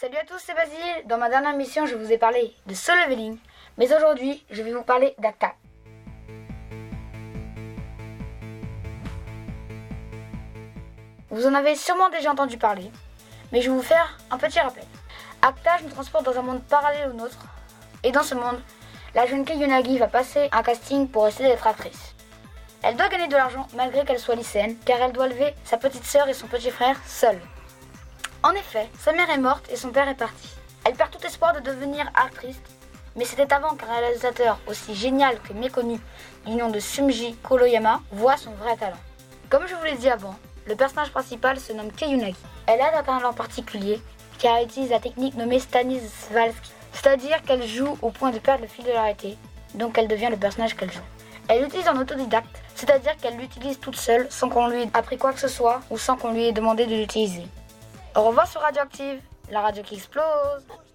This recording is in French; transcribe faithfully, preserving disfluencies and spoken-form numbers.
Salut à tous, c'est Basile. Dans ma dernière mission, je vous ai parlé de Solo Leveling, mais aujourd'hui, je vais vous parler d'Act Age. Vous en avez sûrement déjà entendu parler, mais je vais vous faire un petit rappel. Act Age nous transporte dans un monde parallèle au nôtre, et dans ce monde, la jeune Kayunagi va passer un casting pour essayer d'être actrice. Elle doit gagner de l'argent malgré qu'elle soit lycéenne, car elle doit élever sa petite sœur et son petit frère seuls. En effet, sa mère est morte et son père est parti. Elle perd tout espoir de devenir actrice, mais c'était avant qu'un réalisateur aussi génial que méconnu du nom de Sumji Kuroyama voit son vrai talent. Comme je vous l'ai dit avant, le personnage principal se nomme Kayunagi. Elle a un talent particulier car elle utilise la technique nommée Stanislavski, c'est-à-dire qu'elle joue au point de perdre le fil de l'arrêté, donc elle devient le personnage qu'elle joue. Elle l'utilise en autodidacte, c'est-à-dire qu'elle l'utilise toute seule sans qu'on lui ait appris quoi que ce soit ou sans qu'on lui ait demandé de l'utiliser. Au revoir sur Radioactive, la radio qui explose.